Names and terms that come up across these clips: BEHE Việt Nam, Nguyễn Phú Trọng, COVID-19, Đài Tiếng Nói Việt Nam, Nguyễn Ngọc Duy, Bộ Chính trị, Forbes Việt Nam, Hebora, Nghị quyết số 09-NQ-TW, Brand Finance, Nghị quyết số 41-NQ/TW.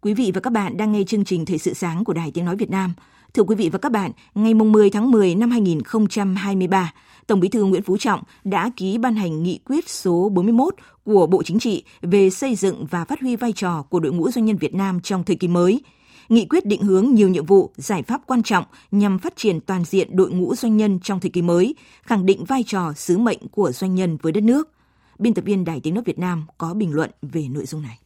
Quý vị và các bạn đang nghe chương trình Thời sự sáng của Đài Tiếng Nói Việt Nam. Thưa quý vị và các bạn, ngày 10 tháng 10 năm 2023, Tổng Bí thư Nguyễn Phú Trọng đã ký ban hành Nghị quyết số 41 của Bộ Chính trị về xây dựng và phát huy vai trò của đội ngũ doanh nhân Việt Nam trong thời kỳ mới. Nghị quyết định hướng nhiều nhiệm vụ, giải pháp quan trọng nhằm phát triển toàn diện đội ngũ doanh nhân trong thời kỳ mới, khẳng định vai trò, sứ mệnh của doanh nhân với đất nước. Biên tập viên Đài Tiếng Nói Việt Nam có bình luận về nội dung này.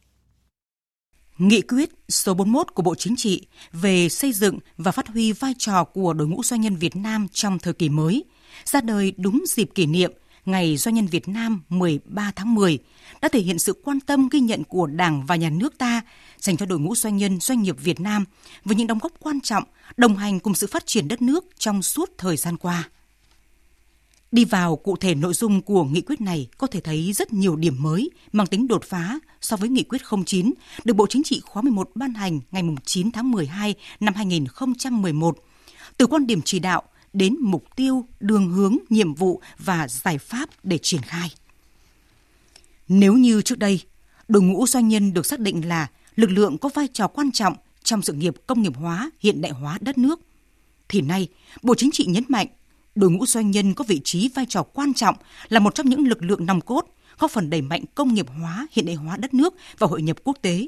Nghị quyết số 41 của Bộ Chính trị về xây dựng và phát huy vai trò của đội ngũ doanh nhân Việt Nam trong thời kỳ mới ra đời đúng dịp kỷ niệm Ngày Doanh nhân Việt Nam 13 tháng 10 đã thể hiện sự quan tâm ghi nhận của Đảng và Nhà nước ta dành cho đội ngũ doanh nhân doanh nghiệp Việt Nam với những đóng góp quan trọng đồng hành cùng sự phát triển đất nước trong suốt thời gian qua. Đi vào cụ thể nội dung của nghị quyết này có thể thấy rất nhiều điểm mới mang tính đột phá so với nghị quyết 09 được Bộ Chính trị khóa 11 ban hành ngày 9 tháng 12 năm 2011. Từ quan điểm chỉ đạo đến mục tiêu, đường hướng, nhiệm vụ và giải pháp để triển khai. Nếu như trước đây, đội ngũ doanh nhân được xác định là lực lượng có vai trò quan trọng trong sự nghiệp công nghiệp hóa, hiện đại hóa đất nước, thì nay Bộ Chính trị nhấn mạnh đội ngũ doanh nhân có vị trí vai trò quan trọng là một trong những lực lượng nòng cốt góp phần đẩy mạnh công nghiệp hóa, hiện đại hóa đất nước và hội nhập quốc tế,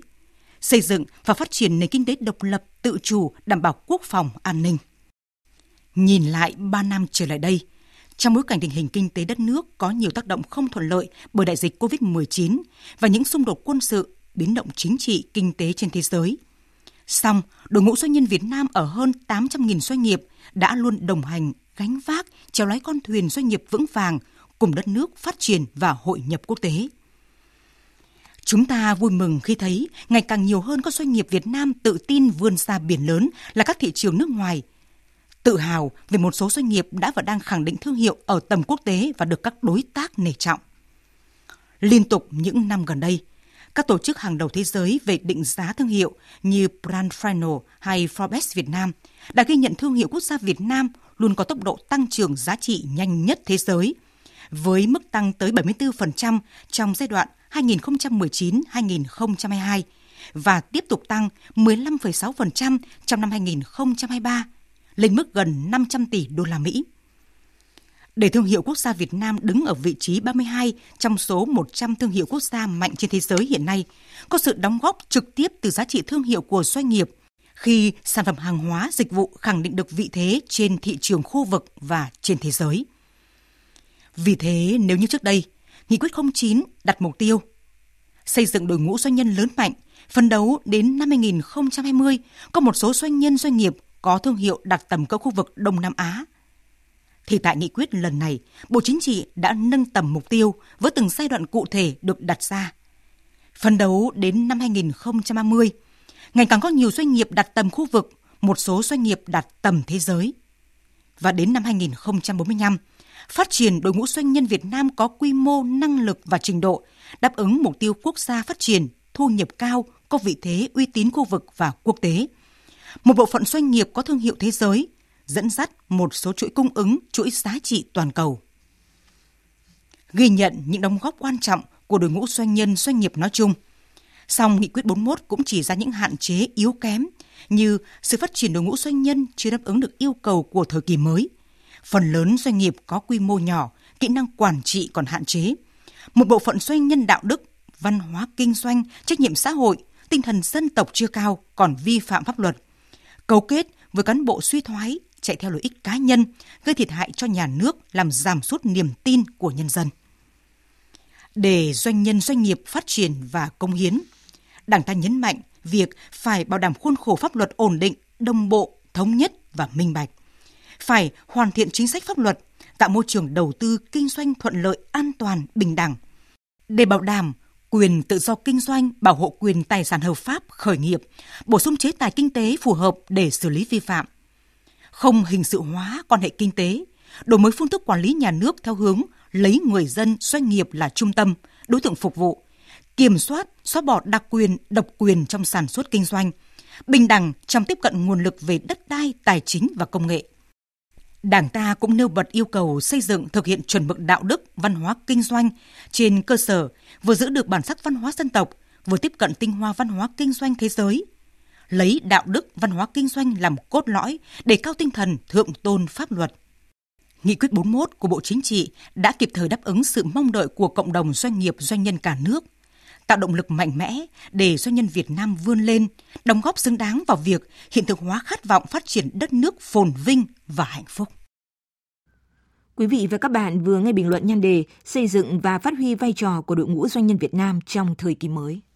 xây dựng và phát triển nền kinh tế độc lập, tự chủ, đảm bảo quốc phòng, an ninh. Nhìn lại 3 năm trở lại đây, trong bối cảnh tình hình kinh tế đất nước có nhiều tác động không thuận lợi bởi đại dịch COVID-19 và những xung đột quân sự, biến động chính trị, kinh tế trên thế giới. Song, đội ngũ doanh nhân Việt Nam ở hơn 800.000 doanh nghiệp đã luôn đồng hành, gánh vác, chèo lái con thuyền doanh nghiệp vững vàng cùng đất nước phát triển và hội nhập quốc tế. Chúng ta vui mừng khi thấy ngày càng nhiều hơn các doanh nghiệp Việt Nam tự tin vươn ra biển lớn là các thị trường nước ngoài, tự hào về một số doanh nghiệp đã và đang khẳng định thương hiệu ở tầm quốc tế và được các đối tác nể trọng. Liên tục những năm gần đây, các tổ chức hàng đầu thế giới về định giá thương hiệu như Brand Finance hay Forbes Việt Nam đã ghi nhận thương hiệu quốc gia Việt Nam luôn có tốc độ tăng trưởng giá trị nhanh nhất thế giới, với mức tăng tới 74% trong giai đoạn 2019-2022 và tiếp tục tăng 15,6% trong năm 2023. Lên mức gần 500 tỷ đô la Mỹ. Để thương hiệu quốc gia Việt Nam đứng ở vị trí 32 trong số 100 thương hiệu quốc gia mạnh trên thế giới hiện nay, có sự đóng góp trực tiếp từ giá trị thương hiệu của doanh nghiệp khi sản phẩm hàng hóa, dịch vụ khẳng định được vị thế trên thị trường khu vực và trên thế giới. Vì thế, nếu như trước đây, Nghị quyết 09 đặt mục tiêu xây dựng đội ngũ doanh nhân lớn mạnh, phấn đấu đến năm 2020 có một số doanh nhân doanh nghiệp có thương hiệu đặt tầm cỡ khu vực Đông Nam Á. Thì tại nghị quyết lần này, Bộ Chính trị đã nâng tầm mục tiêu với từng giai đoạn cụ thể được đặt ra. Phấn đấu đến năm 2030, ngày càng có nhiều doanh nghiệp đặt tầm khu vực, một số doanh nghiệp đặt tầm thế giới. Và đến năm 2045, phát triển đội ngũ doanh nhân Việt Nam có quy mô, năng lực và trình độ, đáp ứng mục tiêu quốc gia phát triển, thu nhập cao, có vị thế uy tín khu vực và quốc tế. Một bộ phận doanh nghiệp có thương hiệu thế giới, dẫn dắt một số chuỗi cung ứng, chuỗi giá trị toàn cầu. Ghi nhận những đóng góp quan trọng của đội ngũ doanh nhân doanh nghiệp nói chung. Song Nghị quyết 41 cũng chỉ ra những hạn chế yếu kém như sự phát triển đội ngũ doanh nhân chưa đáp ứng được yêu cầu của thời kỳ mới. Phần lớn doanh nghiệp có quy mô nhỏ, kỹ năng quản trị còn hạn chế. Một bộ phận doanh nhân đạo đức, văn hóa kinh doanh, trách nhiệm xã hội, tinh thần dân tộc chưa cao còn vi phạm pháp luật. Cấu kết với cán bộ suy thoái, chạy theo lợi ích cá nhân, gây thiệt hại cho nhà nước, làm giảm sút niềm tin của nhân dân. Để doanh nhân doanh nghiệp phát triển và cống hiến, Đảng ta nhấn mạnh việc phải bảo đảm khuôn khổ pháp luật ổn định, đồng bộ, thống nhất và minh bạch. Phải hoàn thiện chính sách pháp luật, tạo môi trường đầu tư kinh doanh thuận lợi, an toàn, bình đẳng. Để bảo đảm quyền tự do kinh doanh, bảo hộ quyền tài sản hợp pháp, khởi nghiệp, bổ sung chế tài kinh tế phù hợp để xử lý vi phạm. Không hình sự hóa quan hệ kinh tế, đổi mới phương thức quản lý nhà nước theo hướng lấy người dân, doanh nghiệp là trung tâm, đối tượng phục vụ, kiểm soát, xóa bỏ đặc quyền, độc quyền trong sản xuất kinh doanh, bình đẳng trong tiếp cận nguồn lực về đất đai, tài chính và công nghệ. Đảng ta cũng nêu bật yêu cầu xây dựng thực hiện chuẩn mực đạo đức, văn hóa kinh doanh trên cơ sở vừa giữ được bản sắc văn hóa dân tộc, vừa tiếp cận tinh hoa văn hóa kinh doanh thế giới, lấy đạo đức văn hóa kinh doanh làm cốt lõi, đề cao tinh thần thượng tôn pháp luật. Nghị quyết 41 của Bộ Chính trị đã kịp thời đáp ứng sự mong đợi của cộng đồng doanh nghiệp doanh nhân cả nước, tạo động lực mạnh mẽ để doanh nhân Việt Nam vươn lên, đóng góp xứng đáng vào việc hiện thực hóa khát vọng phát triển đất nước phồn vinh và hạnh phúc. Quý vị và các bạn vừa nghe bình luận nhan đề Xây dựng và phát huy vai trò của đội ngũ doanh nhân Việt Nam trong thời kỳ mới.